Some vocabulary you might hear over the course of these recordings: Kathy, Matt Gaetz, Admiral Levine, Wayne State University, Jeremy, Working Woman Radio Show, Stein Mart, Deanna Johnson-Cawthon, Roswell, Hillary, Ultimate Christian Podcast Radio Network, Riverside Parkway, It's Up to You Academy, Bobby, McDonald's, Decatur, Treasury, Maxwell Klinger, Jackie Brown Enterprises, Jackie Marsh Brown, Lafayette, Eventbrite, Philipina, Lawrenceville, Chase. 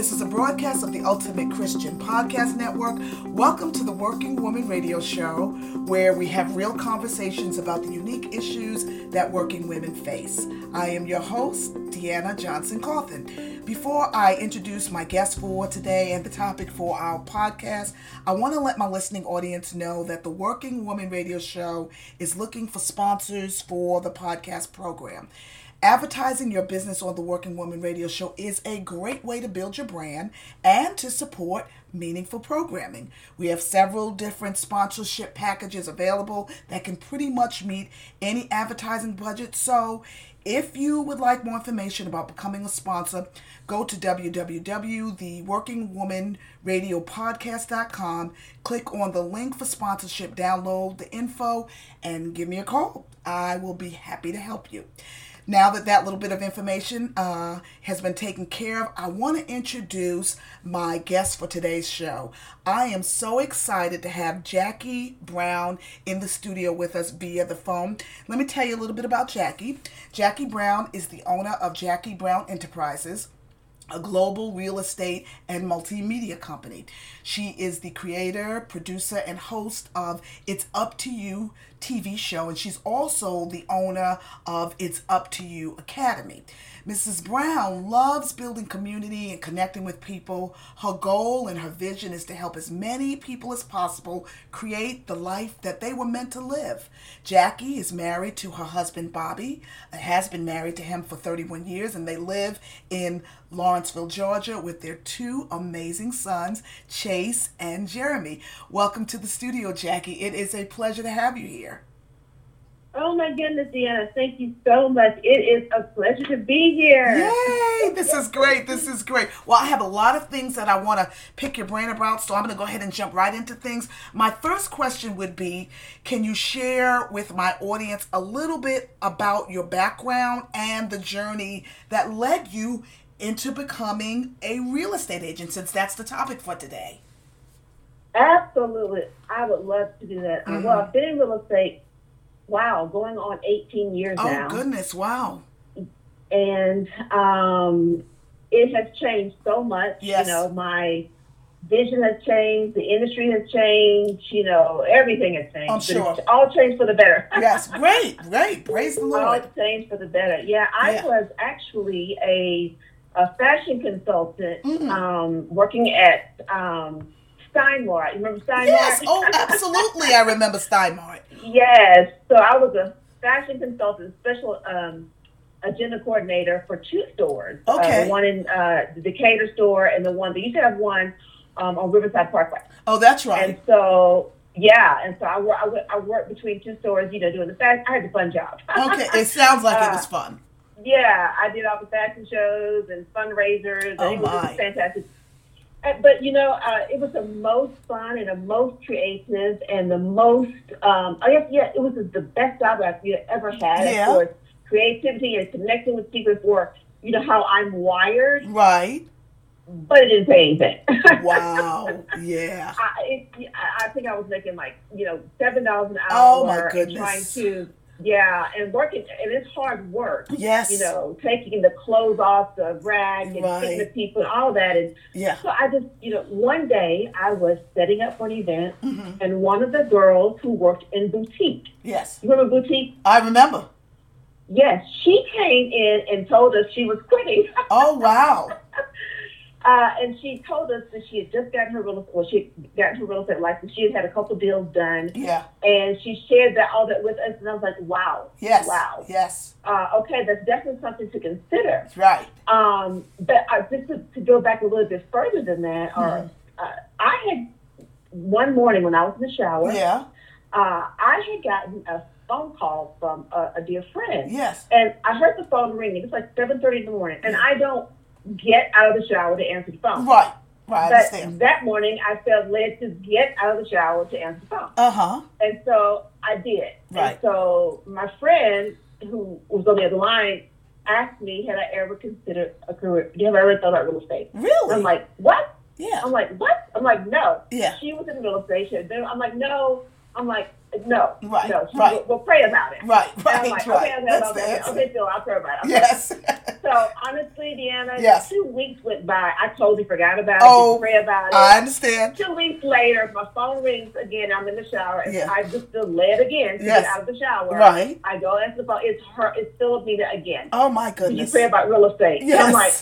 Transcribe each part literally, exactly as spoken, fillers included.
This is a broadcast of the Ultimate Christian Podcast Network. Welcome to the Working Woman Radio Show, where we have real conversations about the unique issues that working women face. I am your host, Deanna Johnson-Cawthon. Before I introduce my guest for today and the topic for our podcast, I want to let my listening audience know that the Working Woman Radio Show is looking for sponsors for the podcast program. Advertising your business on the Working Woman Radio Show is a great way to build your brand and to support meaningful programming. We have several different sponsorship packages available that can pretty much meet any advertising budget. So if you would like more information about becoming a sponsor, go to w w w dot the working woman radio podcast dot com, click on the link for sponsorship, download the info, and give me a call. I will be happy to help you. Now that that little bit of information uh, has been taken care of, I want to introduce my guest for today's show. I am so excited to have Jackie Brown in the studio with us via the phone. Let me tell you a little bit about Jackie. Jackie Brown is the owner of Jackie Brown Enterprises, a global real estate and multimedia company. She is the creator, producer, and host of It's Up to You T V show, and she's also the owner of It's Up to You Academy. Missus Brown loves building community and connecting with people. Her goal and her vision is to help as many people as possible create the life that they were meant to live. Jackie is married to her husband, Bobby, has been married to him for thirty-one years, and they live in Lawrenceville, Georgia, with their two amazing sons, Chase and Jeremy. Welcome to the studio, Jackie. It is a pleasure to have you here. Oh my goodness, Deanna, thank you so much. It is a pleasure to be here. Yay, this is great, this is great. Well, I have a lot of things that I want to pick your brain about, so I'm going to go ahead and jump right into things. My first question would be, can you share with my audience a little bit about your background and the journey that led you into becoming a real estate agent, since that's the topic for today? Absolutely. I would love to do that. Mm-hmm. Well, I've been in real estate, wow, going on eighteen years oh, now. Oh, goodness, wow. And um, it has changed so much. Yes. You know, my vision has changed. The industry has changed. You know, everything has changed. I'm sure. It's all changed for the better. Yes, great, great. Praise the Lord. All changed for the better. Yeah, I yeah. was actually a, a fashion consultant mm-hmm. um, working at... Um, Stein Mart. You remember Stein Mart? Yes, oh, absolutely. I remember Stein Mart. Yes. So I was a fashion consultant, special um, agenda coordinator for two stores. Okay. Uh, one in uh, the Decatur store and the one, they used to have one um, on Riverside Parkway. Oh, that's right. And so, yeah. And so I, wor- I, w- I worked between two stores, you know, doing the fashion. I had the fun job. Okay. It sounds like uh, it was fun. Yeah. I did all the fashion shows and fundraisers. Oh, and it was my. Fantastic. But, you know, uh, it was the most fun and the most creative and the most, um, I guess, yeah, it was the best job I've ever had yeah. for creativity and connecting with people for, you know, how I'm wired. Right. But it didn't pay anything. Wow. Yeah. I, it, I think I was making like, you know, seven dollars an hour. Oh, my goodness. Trying to, yeah, and working, and it's hard work. Yes. You know, taking the clothes off the rag and right. taking the people and all that. And yeah. So I just, you know, one day I was setting up for an event, mm-hmm. and one of the girls who worked in boutique. Yes. You remember boutique? I remember. Yes. She came in and told us she was quitting. Oh, wow. Uh, and she told us that she had just gotten her real estate, well, she had gotten her real estate license. She had had a couple deals done. Yeah. And she shared that all that with us. And I was like, wow. Yes. Wow. Yes. Uh, okay, that's definitely something to consider. Right. Um, but I, just to, to go back a little bit further than that, mm-hmm. or uh, I had, one morning when I was in the shower, yeah. uh, I had gotten a phone call from a, a dear friend. Yes. And I heard the phone ringing. It's like seven thirty in the morning. And yeah. I don't get out of the shower to answer the phone. Right, right. I but understand. That morning, I felt led to get out of the shower to answer the phone. Uh huh. And so I did. Right. And so my friend who was on the other line asked me, "Had I ever considered a career? Have I ever thought about real estate?" Really? I'm like, "What?" Yeah. I'm like, "What?" I'm like, "No." Yeah. She was in real estate. She had been, I'm like, "No." I'm like, No, right, no. Right. We'll pray about it. Right, right, I'm like, right. Okay, okay, that's okay, that's okay, okay, Phil, I'll pray about it. Okay. Yes. So honestly, Deanna, yes. two weeks went by. I totally forgot about it. Oh, didn't pray about it. I understand. Two weeks later, my phone rings again. I'm in the shower. And yeah. I just feel led again to yes. get out of the shower. Right. I go answer the phone. It's her. It's Philipina again. Oh my goodness. You pray about real estate. Yes. And I'm like,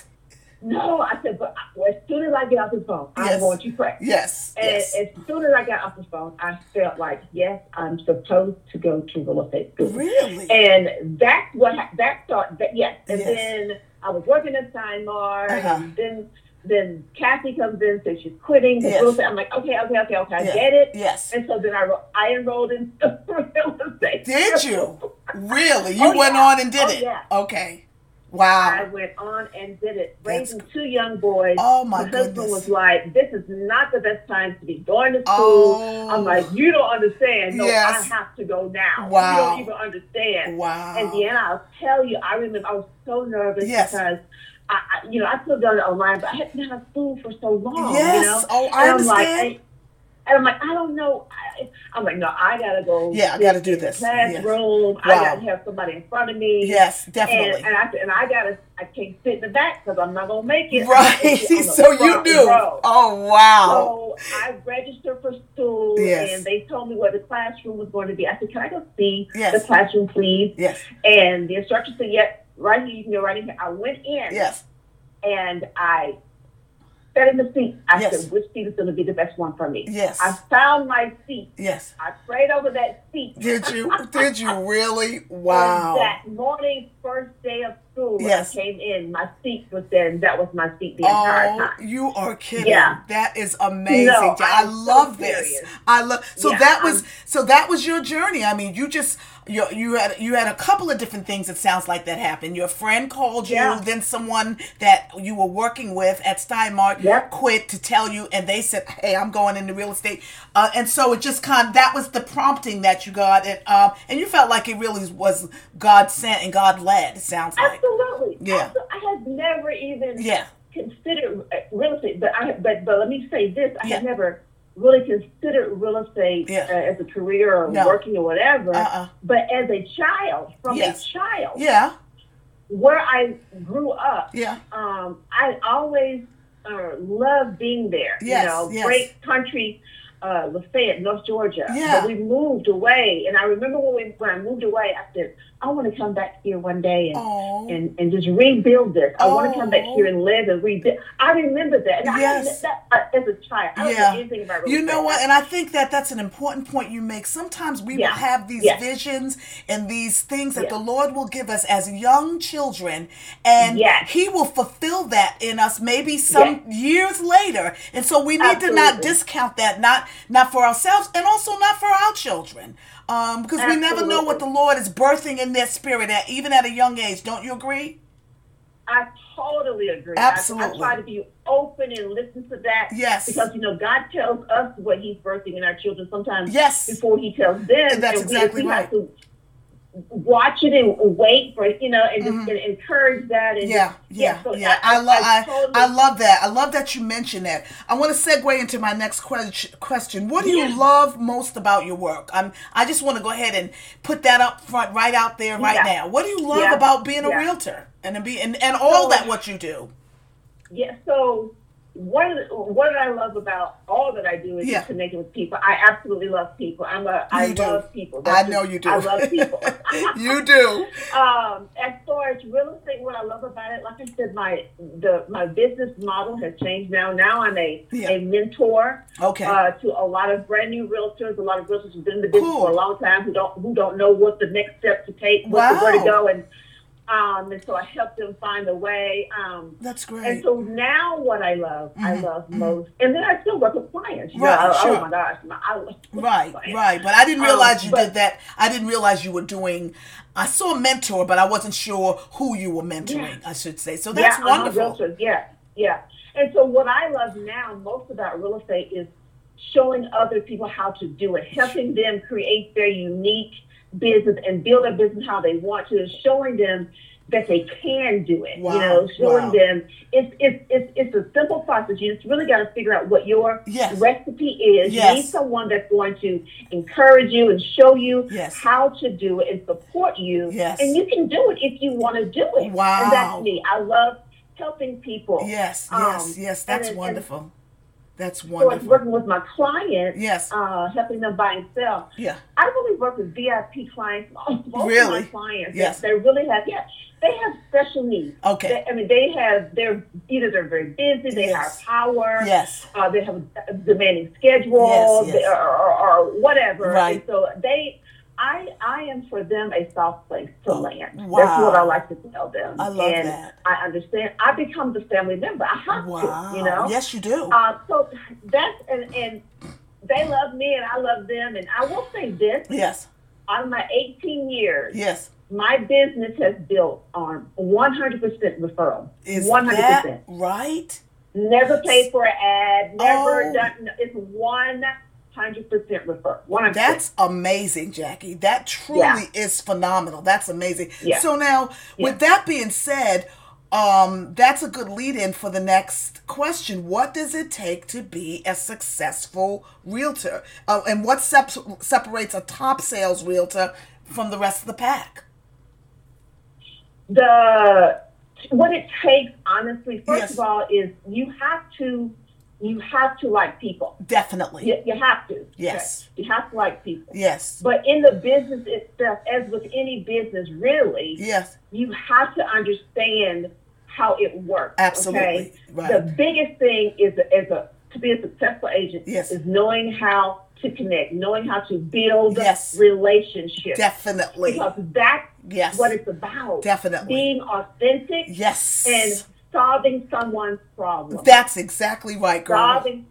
no, I said, but as soon as I get off the phone, I yes. want you to pray. Yes. And yes. as soon as I got off the phone, I felt like, yes, I'm supposed to go to real estate school. Really? And that's what, that thought, that, yes. And yes. then I was working at Stein Mart. Uh-huh. Then then Kathy comes in and says she's quitting. Yes. Real estate. I'm like, okay, okay, okay, okay, yes. I get it. Yes. And so then I, I enrolled in real estate. Did you? Really? You oh, went yeah. on and did oh, it? Yeah. Okay. Wow. I went on and did it, raising That's... two young boys. Oh, my goodness. My husband was like, this is not the best time to be going to school. Oh. I'm like, you don't understand. No, yes. I have to go now. Wow. You don't even understand. Wow. And Deanna, I'll tell you, I remember I was so nervous yes. because, I, I, you know, I could have done it online, but I hadn't been out of school for so long. Yes. You know? Oh, I and understand. I'm like, and I'm like, I don't know. I, I'm like, no, I got to go. Yeah, I got to do this. Classroom. Yes. Wow. I got to have somebody in front of me. Yes, definitely. And, and I and I got to, I can't sit in the back because I'm not going to make it. Right. It so you knew. Row. Oh, wow. So I registered for school yes. and they told me what the classroom was going to be. I said, can I go see yes. the classroom, please? Yes. And the instructor said, yep, right here, you can go right in here. I went in. Yes. And I sat in the seat. I yes. said, which seat is going to be the best one for me? Yes. I found my seat. Yes. I prayed over that seat. Did you? Did you really? Wow. And that morning, first day of school, yes. when I came in, my seat was there, and that was my seat the oh, entire time. Oh, you are kidding. Yeah. That is amazing. No, I love so this. I love So yeah, that was I'm, so that was your journey. I mean, you just you you had you had a couple of different things, it sounds like, that happened. Your friend called you, yeah. then someone that you were working with at Stein Mart yep. quit to tell you, and they said, hey, I'm going into real estate. Uh, and so it just kind of, that was the prompting that you got. And, um, and you felt like it really was God sent and God led, it sounds like. Absolutely. Yeah. I had never even yeah. considered real estate, but, I, but, but let me say this, I yeah. had never really considered real estate yeah. uh, as a career or no. working or whatever, uh-uh. but as a child, from yes. a child, yeah, where I grew up, yeah, um, I always uh, loved being there. Yes. You know, yes. great country, uh, Lafayette, North Georgia. Yeah. But we moved away, and I remember when we when I moved away, I said, I want to come back here one day and and, and just rebuild this. I oh. want to come back here and live and rebuild. I remember that. And yes. I, that, that, as a child, I don't yeah. know anything about real estate. You know what? And I think that that's an important point you make. Sometimes we yeah. will have these yes. visions and these things that yes. the Lord will give us as young children, and yes. He will fulfill that in us maybe some yes. years later. And so we need Absolutely. to not discount that, not not for ourselves and also not for our children. Um, because Absolutely. we never know what the Lord is birthing in their spirit, at, even at a young age. Don't you agree? I totally agree. Absolutely. I, I try to be open and listen to that. Yes. Because, you know, God tells us what He's birthing in our children sometimes yes. before He tells them. And that's and exactly we, we right. We have to watch it and wait for it, you know, and, mm-hmm. just, and encourage that. And yeah, just, yeah, yeah. So yeah. I, I, lo- I, I, totally I love that. I love that you mentioned that. I want to segue into my next que- question. What do yeah. you love most about your work? I'm, I just want to go ahead and put that up front, right out there, right yeah. now. What do you love yeah. about being a yeah. realtor and be and, and all so, that what you do? Yeah, so What what I love about all that I do is yeah. connecting with people. I absolutely love people. I'm a I you love do. people. That's I know you do. I love people. You do. Um, as far as real estate, what I love about it, like I said, my the my business model has changed now. Now I'm a yeah. a mentor. Okay. Uh, to a lot of brand new realtors, a lot of realtors who've been in the business cool. for a long time who don't who don't know what the next step to take, what wow. where to go, and. Um, and so I help them find a way. Um, That's great. And so now what I love, mm-hmm. I love mm-hmm. most. And then I still work with clients. You right, know, I, sure. Oh, my gosh. My, I love right, clients. right. But I didn't realize um, you but, did that. I didn't realize you were doing, I saw a mentor, but I wasn't sure who you were mentoring, yeah. I should say. So that's yeah, wonderful. Uh-huh, realtors, yeah, yeah. And so what I love now most about real estate is showing other people how to do it, helping them create their unique business and build their business how they want to, showing them that they can do it. Wow. You know, showing wow. them it's it's it's it's a simple process. process. You just really got to figure out what your yes. recipe is. Yes. You need someone that's going to encourage you and show you yes. how to do it and support you. Yes. And you can do it if you want to do it. Wow. And that's me. I love helping people. Yes, um, yes, yes. That's and, wonderful. And, That's wonderful. So I was working with my clients, yes. uh, helping them buy and sell. Yeah. I really work with V I P clients, most really? of my clients. Yes. They, they really have, yeah, they have special needs. Okay. They, I mean, they have, they're either they're very busy, they yes. have power, yes. uh, they have a demanding schedule, yes, yes. They, or, or, or whatever. Right. And so they, I, I am for them a soft place to oh, land. Wow. That's what I like to tell them. I love and that. I understand. I become the family member. I have wow. to, you know. Yes, you do. Uh, so that's and, and they love me and I love them. And I will say this. Yes. Out of my eighteen years. Yes. My business has built on one hundred percent referral. Is one hundred percent. That right? Never paid for an ad. Never oh. done. It's one. one hundred percent refer. one hundred percent. That's amazing, Jackie. That truly yeah. is phenomenal. That's amazing. Yeah. So now, yeah. with that being said, um, that's a good lead-in for the next question. What does it take to be a successful realtor? Uh, and what sep- separates a top sales realtor from the rest of the pack? The what it takes, honestly, first yes. of all, is you have to You have to like people. Definitely. You, you have to. Yes. Okay? You have to like people. Yes. But in the business itself, as with any business, really, yes. you have to understand how it works. Absolutely. Okay? Right. The biggest thing is as a to be a successful agent yes. is knowing how to connect, knowing how to build yes. relationships. Definitely. Because that's yes. what it's about. Definitely. Being authentic. Yes. And solving someone's problem. That's exactly right, girl. Solving,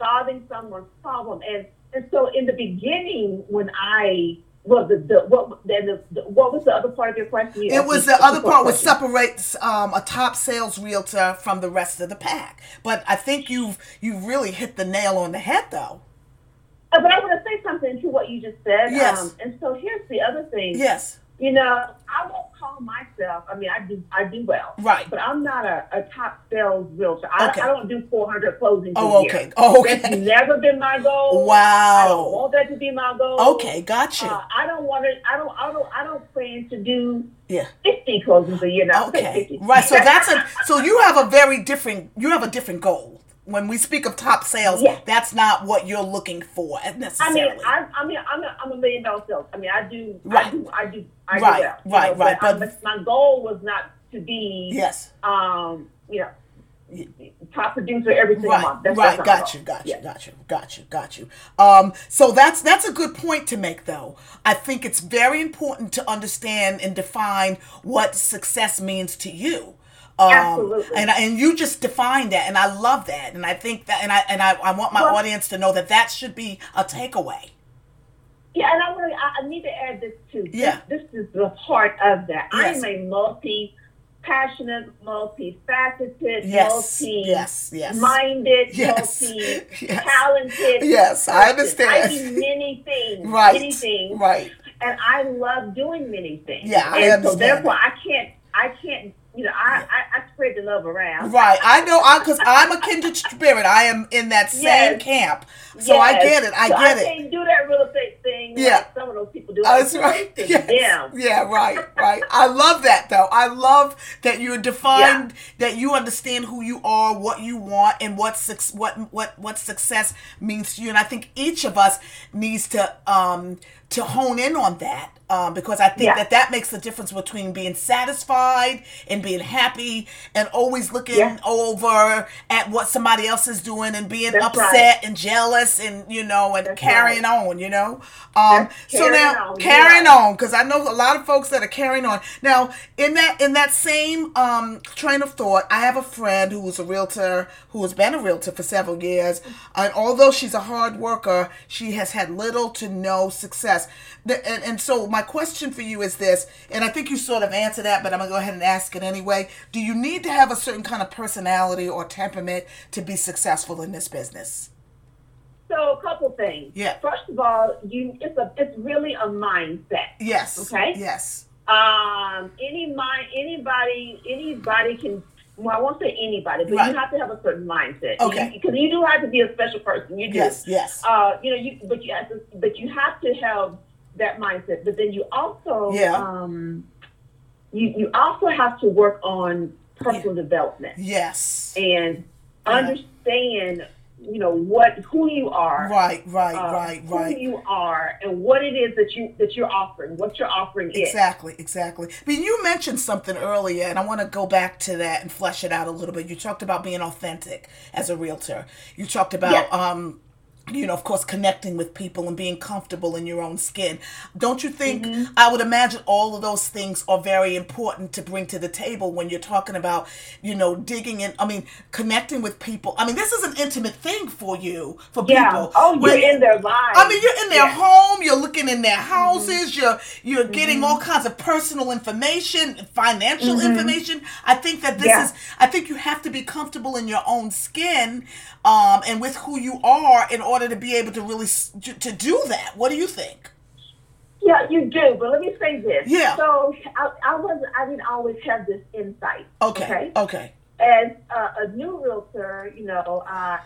solving someone's problem, and and so in the beginning, when I well, the, the what then the, the what was the other part of your question? You it was the other part was separates um, a top sales realtor from the rest of the pack. But I think you've you've really hit the nail on the head, though. Uh, but I want to say something to what you just said. Yes. Um, and so here's the other thing. Yes. You know, I won't call myself, I mean, I do I do well. Right. But I'm not a, a top sales realtor. I, okay. I don't do four hundred closings oh, a year. Okay. Oh, okay. That's never been my goal. Wow. I don't want that to be my goal. Okay, gotcha. Uh, I don't want to, I don't, I don't, I don't plan to do yeah. fifty closings a year now. Okay. Right, so that's a, so you have a very different, you have a different goal. When we speak of top sales, yes. that's not what you're looking for necessarily. I mean, I, I mean, I'm a, I'm a million dollar sales. I mean, I do, right. I do, I do, I right. do well. Right, you know, right, but, but my goal was not to be, yes, um, you know, top producer every single right. month. That's, right, that's got, you, got, you, yeah. got you, got you, got you, got you. Um, so that's that's a good point to make, though. I think it's very important to understand and define what success means to you. Um, Absolutely. And and you just defined that, and I love that, and I think that, and I and I, I want my well, audience to know that that should be a takeaway. Yeah, and I really I need to add this too. Yeah, this, this is the part of that. Yes. I am a multi, passionate, multi-faceted, yes. multi, yes, yes, minded, yes. multi, yes. talented. Yes, person. I understand. I do many things. Right. Many things. Right. And I love doing many things. Yeah, I and understand. So therefore, I can't. I can't. You know, I, I, I spread the love around. Right. I know, I because I'm a kindred spirit. I am in that same yes. camp. So yes. I get it. I so get I it. I can't do that real estate thing yeah. like some of those people do. That's like right. Yes. Them. Yeah, right, right. I love that, though. I love that you're defined, yeah. that you understand who you are, what you want, and what, su- what, what, what success means to you. And I think each of us needs to um, to hone in on that. Um, because I think yeah. that that makes the difference between being satisfied and being happy and always looking yeah. over at what somebody else is doing and being That's upset right. and jealous and, you know, and That's carrying right. on, you know. Um, so now, on. carrying yeah. on, because I know a lot of folks that are carrying on. Now, in that in that same um, train of thought, I have a friend who is a realtor, who has been a realtor for several years. And although she's a hard worker, she has had little to no success. The, and, and so my My question for you is this, and I think you sort of answered that, but I'm going to go ahead and ask it anyway. Do you need to have a certain kind of personality or temperament to be successful in this business? So a couple things. Yeah. First of all, you it's a it's really a mindset. Yes. Okay? Yes. Um any mind anybody anybody can well, I won't say anybody, but right. you have to have a certain mindset. Okay. Because you, you do have to be a special person. You do. Yes, yes. Uh, you know, you but you have to, but you have to have that mindset. But then you also, yeah. um, you you also have to work on personal yeah. development. Yes. And yeah. understand. You know what, who you are, right, right, uh, right, who right. you are, and what it is that you that you're offering, what you're offering is. Exactly, exactly. I mean, you mentioned something earlier, and I want to go back to that and flesh it out a little bit. You talked about being authentic as a realtor. You talked about, yes. um, you know, of course, connecting with people and being comfortable in your own skin. Don't you think? Mm-hmm. I would imagine all of those things are very important to bring to the table when you're talking about, you know, digging in. I mean, connecting with people. I mean, this is an intimate thing for you, for yeah. people. Oh, you're when, in their lives. I mean, you're in their yeah. home. You're looking in their houses. Mm-hmm. You're you're mm-hmm. getting all kinds of personal information, financial mm-hmm. information. I think that this yeah. is. I think you have to be comfortable in your own skin, um, and with who you are in order to be able to really to, to do that. What do you think? Yeah, you do. But let me say this. Yeah. So I, I wasn't. I didn't always have this insight. Okay. Okay. okay. As uh, a new realtor, you know, uh, I,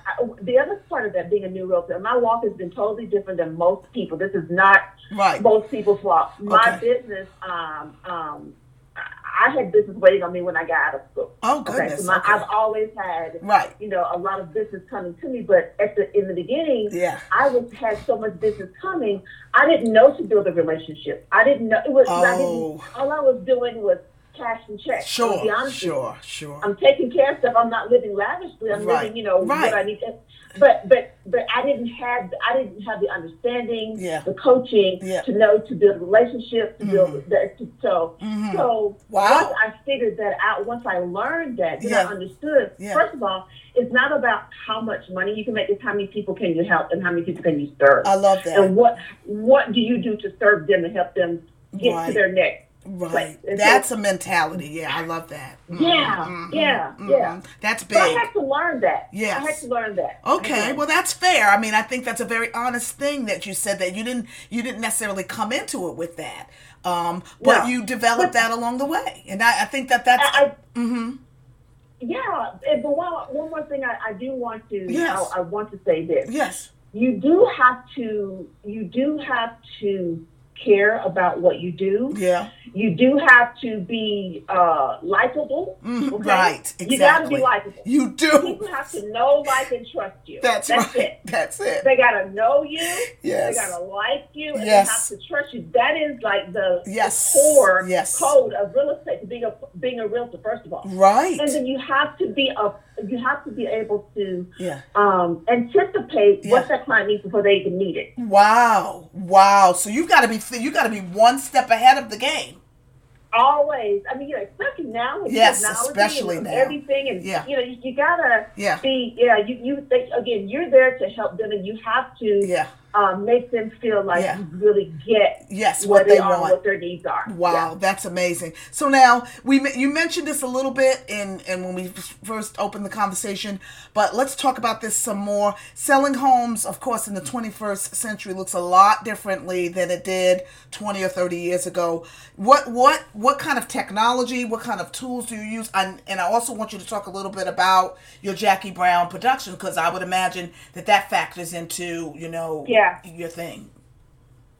the other part of that being a new realtor, my walk has been totally different than most people. This is not right. most people's walk. My okay. business. Um, um, I had business waiting on me when I got out of school. Oh, goodness. Okay? So my, okay. I've always had, right. you know, a lot of business coming to me. But at the in the beginning, yeah. I was had so much business coming, I didn't know to build a relationship. I didn't know. It was, oh. I didn't, all I was doing was cash and checks. Sure, to be honest sure, with you. sure. I'm taking care of stuff. I'm not living lavishly. I'm right. living, you know, right. what I need to. But but but I didn't have I didn't have the understanding, yeah. the coaching yeah. to know to build a relationship, to mm-hmm. build that. So mm-hmm. so wow. once I figured that out, once I learned that, then yeah. I understood. Yeah. First of all, it's not about how much money you can make; it's how many people can you help and how many people can you serve. I love that. And what what do you do to serve them and help them get right. to their next? Right. That's so, a mentality. Yeah, I love that. Mm-hmm. Yeah, mm-hmm. yeah, mm-hmm. yeah. That's big. But I had to learn that. Yes. I had to learn that. Okay, well that's fair. I mean, I think that's a very honest thing that you said that you didn't you didn't necessarily come into it with that. Um, but no. you developed but, that along the way. And I, I think that that's... I, I, mm-hmm. Yeah, but one, one more thing I, I do want to... Yes. I, I want to say this. Yes. You do have to... You do have to... care about what you do. Yeah. You do have to be uh, likable. Mm, okay? Right. Exactly. You gotta be likable. You do. People have to know, like, and trust you. That's, That's right. It. That's it. They gotta know you. Yes. They gotta like you. And yes. they have to trust you. That is like the, yes. the core yes. code of real estate, being a being a realtor, first of all. Right. And then you have to be a you have to be able to yeah. um, anticipate yeah. what that client needs before they even need it. Wow. Wow. So you've got to be you got to be one step ahead of the game. Always. I mean, you know, especially now with yes, technology especially and now. everything, and yeah. you know, you, you gotta yeah. be yeah. You you think, again, you're there to help them, and you have to yeah. um, make them feel like yeah. you really get yes what, what they, they want, are, what their needs are. Wow, yeah. that's amazing. So now we you mentioned this a little bit in and when we first opened the conversation, but let's talk about this some more. Selling homes, of course, in the twenty-first century looks a lot differently than it did twenty or thirty years ago. What what What kind of technology, what kind of tools do you use? And, and I also want you to talk a little bit about your Jackie Brown production, because I would imagine that that factors into, you know, yeah. your thing.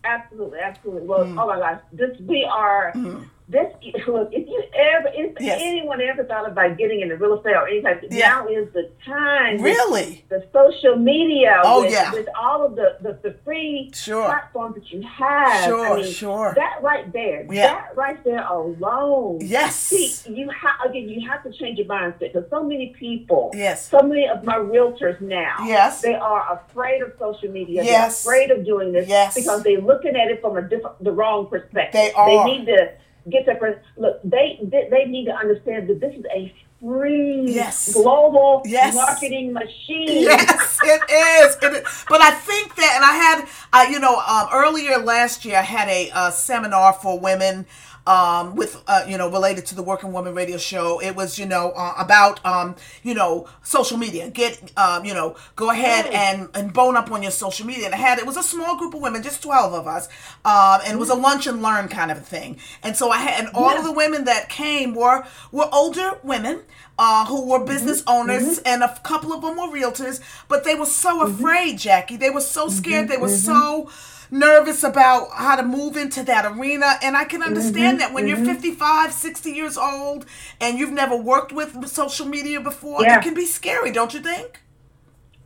Absolutely, absolutely. Well, mm. oh my gosh, this, we are, mm. this, look, if you ever, if yes. anyone ever thought about getting into real estate or anything, yeah. now is the time. Really? The social media. Oh, with, yeah. with all of the, the, the free sure. platforms that you have. Sure, I mean, sure. That right there, yeah. that right there alone. Yes. See, you ha- again, you have to change your mindset, because so many people, yes. so many of my realtors now, yes. they are afraid of social media. Yes. They're afraid of doing this yes. because they're looking at it from a different, the wrong perspective. They are. They need to get their, look, they, they they need to understand that this is a free yes. global yes. marketing machine. Yes, it is. It is. But I think that, and I had, I, you know, um, earlier last year, I had a uh, seminar for women um, with, uh, you know, related to the Working Woman Radio Show. It was, you know, uh, about, um, you know, social media. Get, um, you know, go ahead and, and bone up on your social media. And I had, it was a small group of women, just twelve of us. Um, and it was a lunch and learn kind of a thing. And so I had, and all yeah. of the women that came were, were older women. Uh, who were business mm-hmm. owners, mm-hmm. and a couple of them were realtors, but they were so mm-hmm. afraid, Jackie. They were so scared. Mm-hmm. They were mm-hmm. so nervous about how to move into that arena. And I can understand mm-hmm. that when mm-hmm. you're fifty-five, sixty years old, and you've never worked with social media before, yeah. it can be scary, don't you think?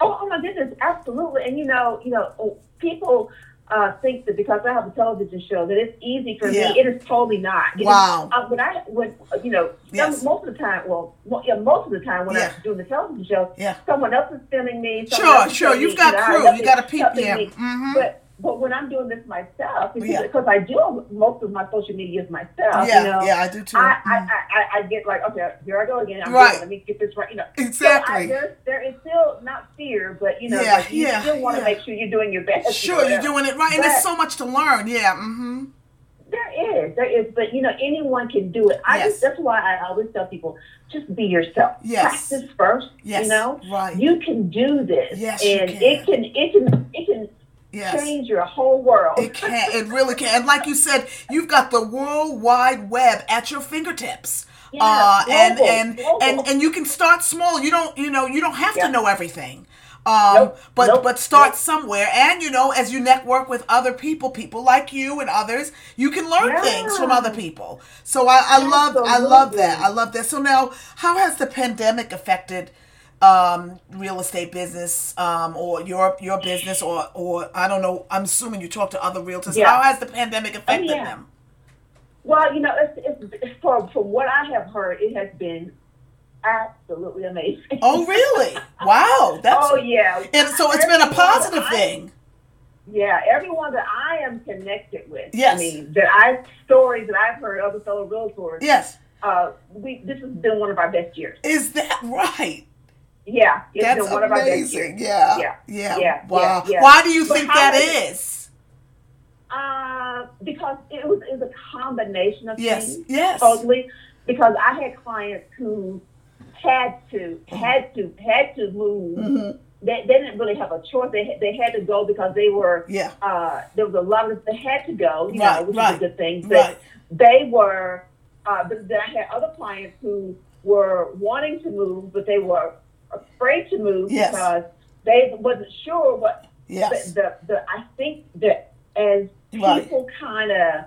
Oh, oh my goodness, absolutely. And you know, you know, people uh, think that because I have a television show that it's easy for yeah. me. It is totally not. It wow. Is, uh, when I when you know, yes. some, most of the time, well, mo- yeah, most of the time when yeah. I was doing the television show, yeah. someone else is filming me. Sure, sure. You've me, got you know, crew. You got a peep there. Mm-hmm. But but when I'm doing this myself, because yeah. I do most of my social media is myself. Yeah, you know, yeah, I do too. I, mm-hmm. I, I I get like, okay, here I go again. I'm right. Good. Let me get this right. You know, exactly. So I, there's, there is still not fear, but you know, yeah, like you yeah, still want to yeah. make sure you're doing your best. Sure, you know? You're doing it right, but and there's so much to learn. Yeah. Mm-hmm. There is, there is, but you know, anyone can do it. I yes. just, that's why I always tell people, just be yourself. Yes. Practice first. Yes. You know, right. You can do this, yes, and you can. it can, it can, it can. Yes. Change your whole world. It can. It really can. And like you said, you've got the World Wide Web at your fingertips. Yeah, uh, global, and, and, global. and and you can start small. You don't you know you don't have yeah. to know everything. Um, nope, but nope, but start nope. somewhere, and you know, as you network with other people, people like you and others, you can learn yeah. things from other people. So I, I love I love that. I love that. So now, how has the pandemic affected um real estate business um or your your business or or I don't know, I'm assuming you talk to other realtors. Yeah. How has the pandemic affected oh, yeah. them? Well, you know, it's, it's from from what I have heard, it has been absolutely amazing. Oh really? Wow. That's oh yeah. And so it's everyone been a positive I, thing. Yeah, everyone that I am connected with. Yes. I mean that I stories that I've heard of other fellow realtors. Yes. Uh we this has been one of our best years. Is that right? Yeah, it's that's been one of amazing. Our yeah. yeah, yeah, yeah. Wow. Yeah, yeah. Why do you but think that it, is? Uh, because it was is a combination of yes. things. Yes, yes. Totally. Because I had clients who had to, had to, had to move. Mm-hmm. They, they didn't really have a choice. They they had to go because they were. Yeah. Uh, there was a lot of they had to go. You right, know, which right, is a good thing. But right. they were. Uh, but then I had other clients who were wanting to move, but they were afraid to move yes. because they wasn't sure what yes. the, the, the I think that as right. people kind of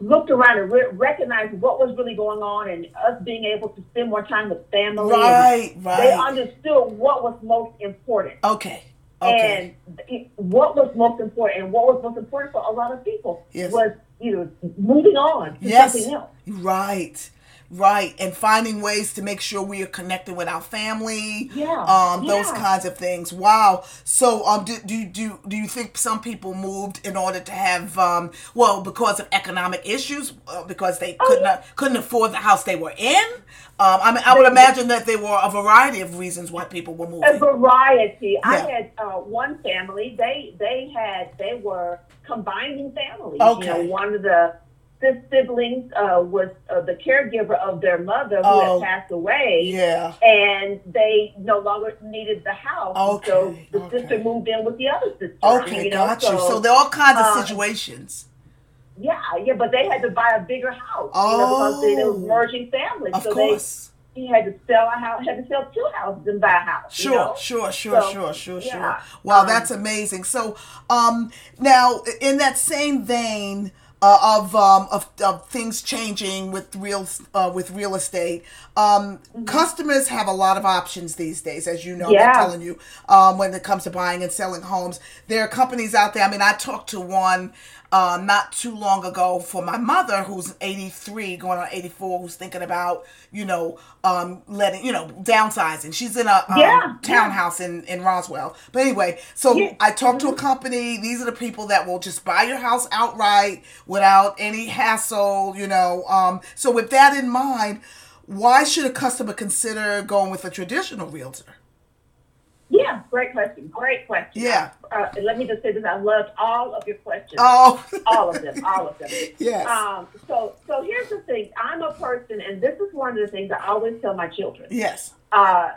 looked around and re- recognized what was really going on and us being able to spend more time with family right, right. they understood what was most important okay okay and what was most important and what was most important for a lot of people yes. was you know moving on to yes. something else right Right, and finding ways to make sure we are connected with our family, yeah, um, those yeah. kinds of things. Wow. So, um, do do do do you think some people moved in order to have, um, well, because of economic issues, uh, because they oh, couldn't yeah. couldn't afford the house they were in? Um, I mean, I would imagine that there were a variety of reasons why people were moving. A variety. Yeah. I had uh, one family. They they had they were combining families. Okay. You know, one of the. The siblings uh, was uh, the caregiver of their mother who oh, had passed away, yeah. and they no longer needed the house. Okay, so the okay. sister moved in with the other sister. Okay, you know? Got so, you. So there are all kinds um, of situations. Yeah, yeah, but they had to buy a bigger house. Oh, you know, because they, they were merging families. Of so course. They, he had to sell a house, had to sell two houses and buy a house. Sure, you know? sure, sure, so, sure, sure, yeah. sure. Wow, um, that's amazing. So um, now, in that same vein, Uh, of um of, of things changing with real uh, with real estate, um mm-hmm. customers have a lot of options these days, as you know. Yeah. They're telling you um when it comes to buying and selling homes, there are companies out there. I mean, I talked to one uh, not too long ago for my mother, who's eighty-three, going on eighty-four, who's thinking about you know um letting you know downsizing. She's in a um, yeah. townhouse in in Roswell. But anyway, so yeah. I talked mm-hmm. to a company. These are the people that will just buy your house outright without any hassle, you know. Um, so with that in mind, why should a customer consider going with a traditional realtor? Yeah, Yeah, great question. Great question. Yeah. Uh, let me just say this. I loved all of your questions. Oh. all of them. All of them. Yes. Um, so, so here's the thing. I'm a person, and this is one of the things I always tell my children. Yes. Uh,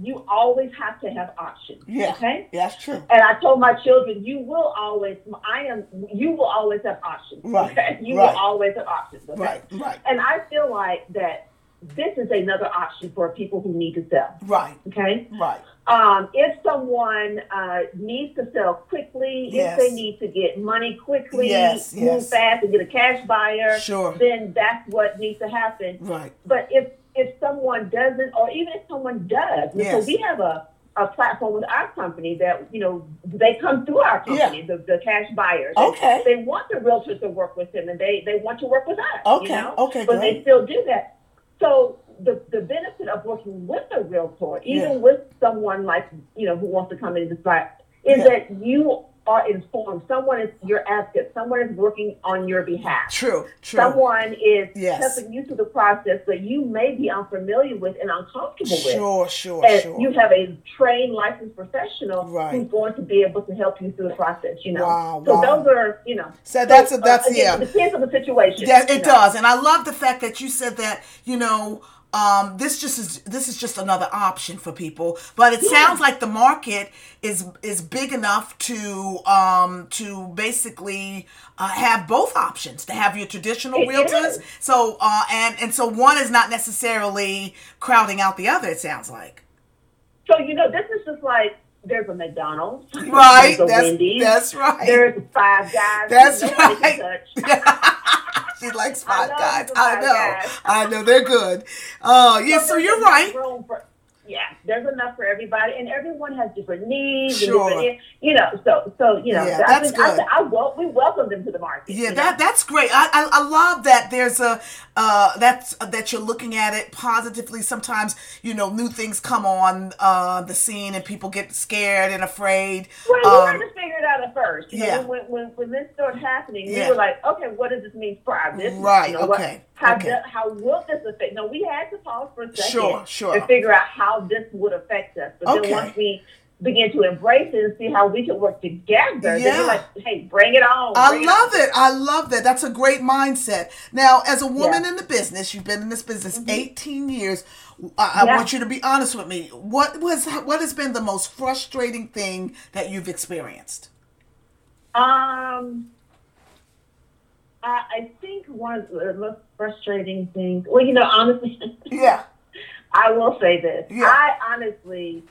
you always have to have options. Yeah. Okay? Yeah, that's true. And I told my children, you will always, I am, you will always have options. Right. Okay? You right. will always have options. Okay? Right, right. And I feel like that this is another option for people who need to sell. Right. Okay? Right. Um, if someone uh, needs to sell quickly, yes. if they need to get money quickly, yes, move yes. fast and get a cash buyer, sure. then that's what needs to happen. Right. But if If someone doesn't, or even if someone does, yes. so we have a, a platform with our company that, you know, they come through our company, yeah. the, the cash buyers. Okay. They, they want the realtors to work with them, and they, they want to work with us. Okay. You know? Okay. But great. They still do that. So the the benefit of working with a realtor, even yeah. with someone like, you know, who wants to come in and buy, is yeah. that you are informed. Someone is your advocate. Someone is working on your behalf. True, true. Someone is yes. helping you through the process that you may be unfamiliar with and uncomfortable sure, with. Sure, sure, and sure. you have a trained, licensed professional right. who's going to be able to help you through the process, you know. Wow, so wow. those are, you know. So that's, those, a, that's uh, again, yeah. it depends on the situation. That, it does. Know? And I love the fact that you said that, you know, Um, this just is this is just another option for people, but it yeah. sounds like the market is is big enough to um, to basically uh, have both options. To have your traditional it realtors, is. so uh, and and so one is not necessarily crowding out the other. It sounds like. So you know, this is just like there's a McDonald's, right? There's a that's, Wendy's. That's right. There's Five Guys. That's right. She likes Five Guys. I know. Guys. I know. They're good. Oh, uh, yeah, so, so you're right. For, yeah, there's enough for everybody. And everyone has different needs. Sure. And different, you know, so, so you know. Yeah, so that's I think, good. I, I, I, we welcome them to the market. Yeah, that know? that's great. I, I I love that there's a, uh, that's, uh, that you're looking at it positively. Sometimes, you know, new things come on uh, the scene and people get scared and afraid. Well, um, you have to figure it out at first. You yeah. know, when, when, when this started happening, yeah. we were like, okay, what does this mean for our business? Right, you know, okay. What, how, okay. Do, how will this affect? No, we had to pause for a second sure, sure. to figure out how this would affect us. But okay. then once we begin to embrace it and see how we can work together, yeah. then you're like, hey, bring it on. I love it. it. I love that. That's a great mindset. Now, as a woman yeah. in the business, you've been in this business mm-hmm. eighteen years. I, yeah. I want you to be honest with me. What was what has been the most frustrating thing that you've experienced? Um, I, I think one of the most frustrating things, well, you know, honestly, yeah, I will say this. Yeah. I honestly,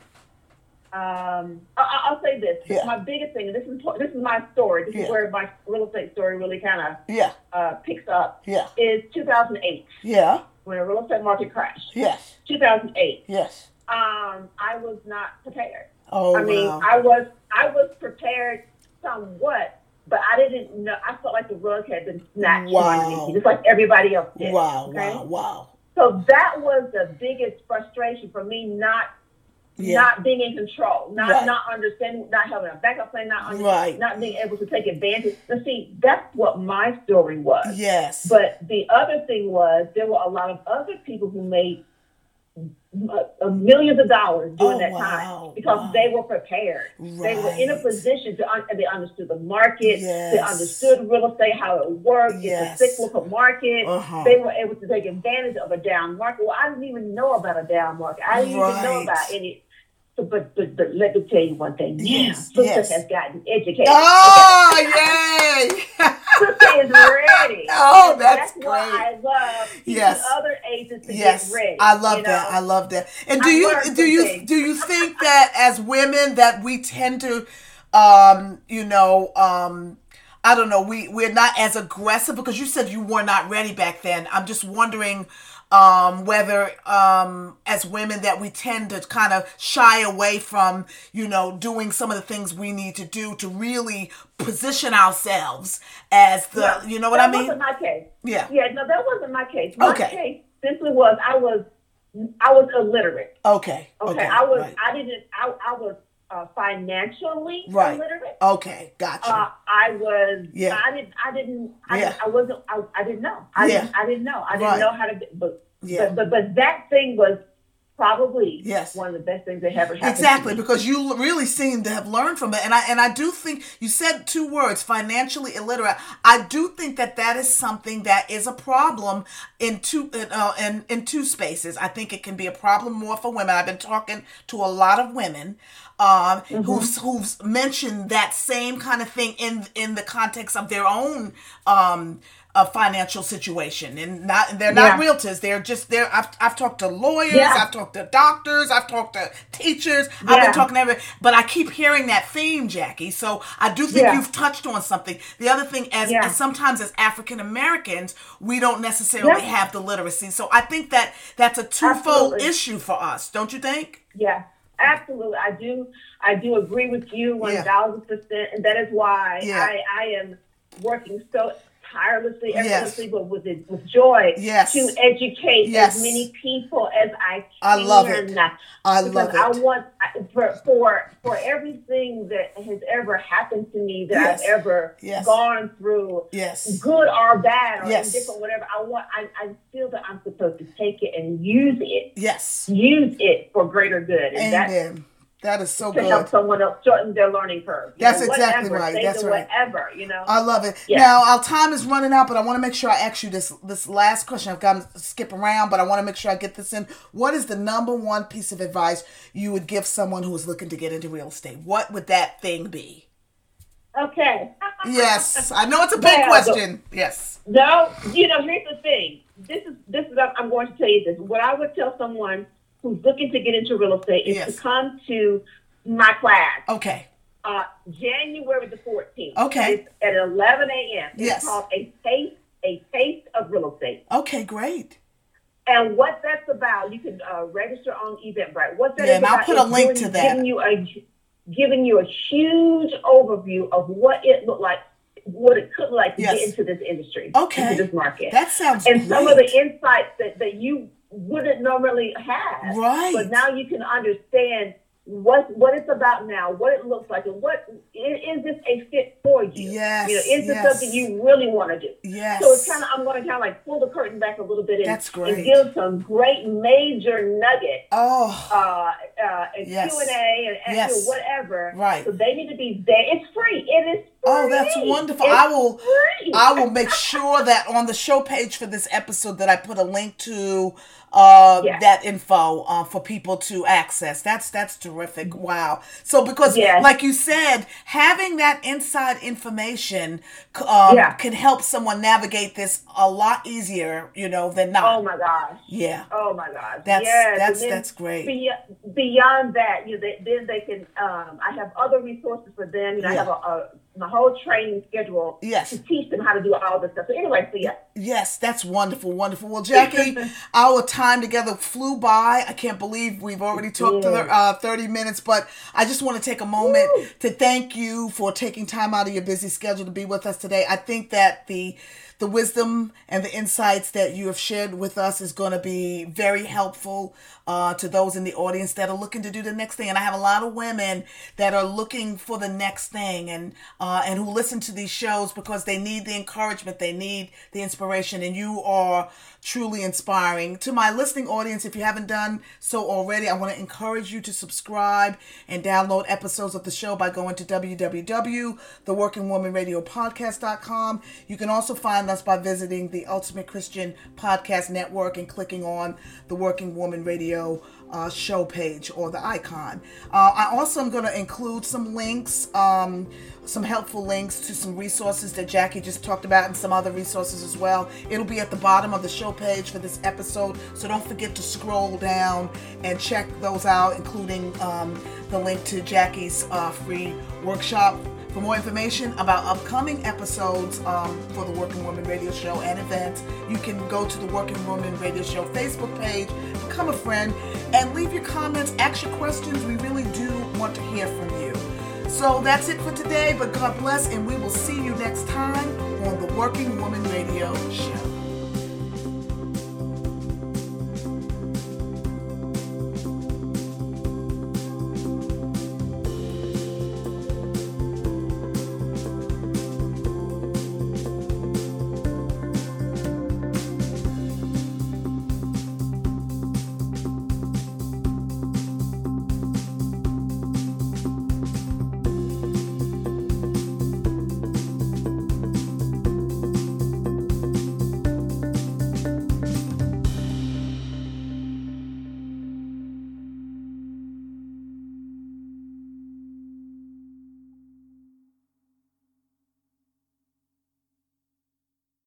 um, I, I'll say this. Yeah. My biggest thing, and this is this is my story. This yeah. is where my real estate story really kind of yeah uh, picks up. Yeah, is two thousand eight. Yeah. When the real estate market crashed. Yes. two thousand eight. Yes. Um, I was not prepared. Oh, I mean, wow. I was I was prepared somewhat, but I didn't know. I felt like the rug had been snatched wow. me, just like everybody else did. Wow, okay? wow, wow. So that was the biggest frustration for me, not yeah. not being in control, not right. not understanding, not having a backup plan, not right. not being able to take advantage. Now, see, that's what my story was. Yes. But the other thing was there were a lot of other people who made millions of dollars during oh, that wow, time because wow. they were prepared. Right. They were in a position to, un- they understood the market, yes. they understood real estate, how it worked, yes. it's a cyclical market. Uh-huh. They were able to take advantage of a down market. Well, I didn't even know about a down market. I didn't right. even know about any. So, but, but, but let me tell you one thing. Yes, yeah, yes. Sister has gotten educated. Oh, okay. Yay! Sister is ready. Oh, that's, that's great. Why I love yes. other agents to yes. get ready. I love that. Know? I love that. And do I you do you things. do you think that as women that we tend to, um, you know, um, I don't know, we we're not as aggressive because you said you were not ready back then. I'm just wondering. Um, whether um, as women that we tend to kind of shy away from, you know, doing some of the things we need to do to really position ourselves as the, yeah, you know what I mean? That wasn't my case. Yeah. Yeah, no, that wasn't my case. My okay. case simply was I was I was illiterate. Okay. Okay. okay I was right. I didn't I I was uh, financially right. illiterate. Okay. Gotcha. Uh, I was. Yeah. I didn't. I didn't. I, yeah. didn't, I wasn't. I, I didn't know. I yeah. didn't. I didn't know. I didn't right. know how to. But, yeah. but but but that thing was. probably yes. one of the best things that ever happened. Exactly, to me. Because you really seem to have learned from it. And I and I do think you said two words, financially illiterate. I do think that that is something that is a problem in two uh, in, in two spaces. I think it can be a problem more for women. I've been talking to a lot of women um, mm-hmm. who's who's mentioned that same kind of thing in in the context of their own um a financial situation, and not they're not yeah. realtors. They're just they're. I've I've talked to lawyers. Yeah. I've talked to doctors. I've talked to teachers. Yeah. I've been talking to everybody, but I keep hearing that theme, Jackie. So I do think yeah. you've touched on something. The other thing, as, yeah. as sometimes as African Americans, we don't necessarily yeah. have the literacy. So I think that that's a twofold Absolutely. issue for us, don't you think? Yeah. Absolutely. I do. I do agree with you one thousand yeah. percent, and that is why yeah. I I am working so tirelessly, effortlessly, yes. but with it, with joy, yes. to educate yes. as many people as I can. I love it. I because love it. I want for, for for everything that has ever happened to me that yes. I've ever yes. gone through, yes. good or bad or yes. indifferent, whatever. I want. I, I feel that I'm supposed to take it and use it. Yes, use it for greater good. And amen. That, That is so to good. To help someone else shorten their learning curve. That's know, exactly whatever, right. That's right. Whatever, you know. I love it. Yeah. Now, our time is running out, but I want to make sure I ask you this this last question. I've got to skip around, but I want to make sure I get this in. What is the number one piece of advice you would give someone who is looking to get into real estate? What would that thing be? Okay. Yes. I know it's a big yeah, question. But, yes. No, you know, here's the thing. This is, this is, I'm going to tell you this. What I would tell someone who's looking to get into real estate is yes. to come to my class. Okay. Uh, January the fourteenth. Okay. It's at eleven a.m. It's yes. called a taste, a taste of real estate. Okay, great. And what that's about, you can uh, register on Eventbrite. What that yeah, is and about I'll put a link to that. Giving you a, giving you a huge overview of what it looked like, what it could look like yes. to get into this industry, okay. into this market. That sounds and great. And some of the insights that, that you wouldn't normally have, right? But now you can understand what what it's about now, what it looks like, and what is, is this a fit for you? Yes, you know, is this yes. something you really want to do? Yes. So it's kind of I'm going to kind of like pull the curtain back a little bit and, That's great. and give some great major nuggets. Oh, uh, uh, and yes. Q and A and, and yes. whatever. Right. So they need to be there. It's free. It is. Free. Oh, that's wonderful. It's I will free. I will make sure that on the show page for this episode that I put a link to uh yes. that info uh, for people to access. That's that's terrific. Wow. So because yes. like you said, having that inside information um, yeah. can help someone navigate this a lot easier, you know, than not. Oh my gosh. Yeah. Oh my gosh. That's yes. that's then, that's great. Beyond that, you know, they, then they can um I have other resources for them. You know, yeah. I have a, a my whole training schedule yes. to teach them how to do all this stuff. So anyway, so yeah. Yes, that's wonderful, wonderful. Well, Jackie, our time together flew by. I can't believe we've already talked yeah. to, uh, thirty minutes, but I just want to take a moment Woo. to thank you for taking time out of your busy schedule to be with us today. I think that the the wisdom and the insights that you have shared with us is going to be very helpful uh, to those in the audience that are looking to do the next thing. And I have a lot of women that are looking for the next thing and uh, and who listen to these shows because they need the encouragement, they need the inspiration, and you are truly inspiring. To my listening audience, if you haven't done so already, I want to encourage you to subscribe and download episodes of the show by going to w w w dot the working woman radio podcast dot com. You can also find us by visiting the Ultimate Christian Podcast Network and clicking on the Working Woman Radio uh, show page or the icon. Uh, I also am going to include some links, um, some helpful links to some resources that Jackie just talked about and some other resources as well. It'll be at the bottom of the show page for this episode, so don't forget to scroll down and check those out, including um, the link to Jackie's uh, free workshop. For more information about upcoming episodes um, for the Working Woman Radio Show and events, you can go to the Working Woman Radio Show Facebook page, become a friend, and leave your comments, ask your questions. We really do want to hear from you. So that's it for today, but God bless, and we will see you next time on the Working Woman Radio Show.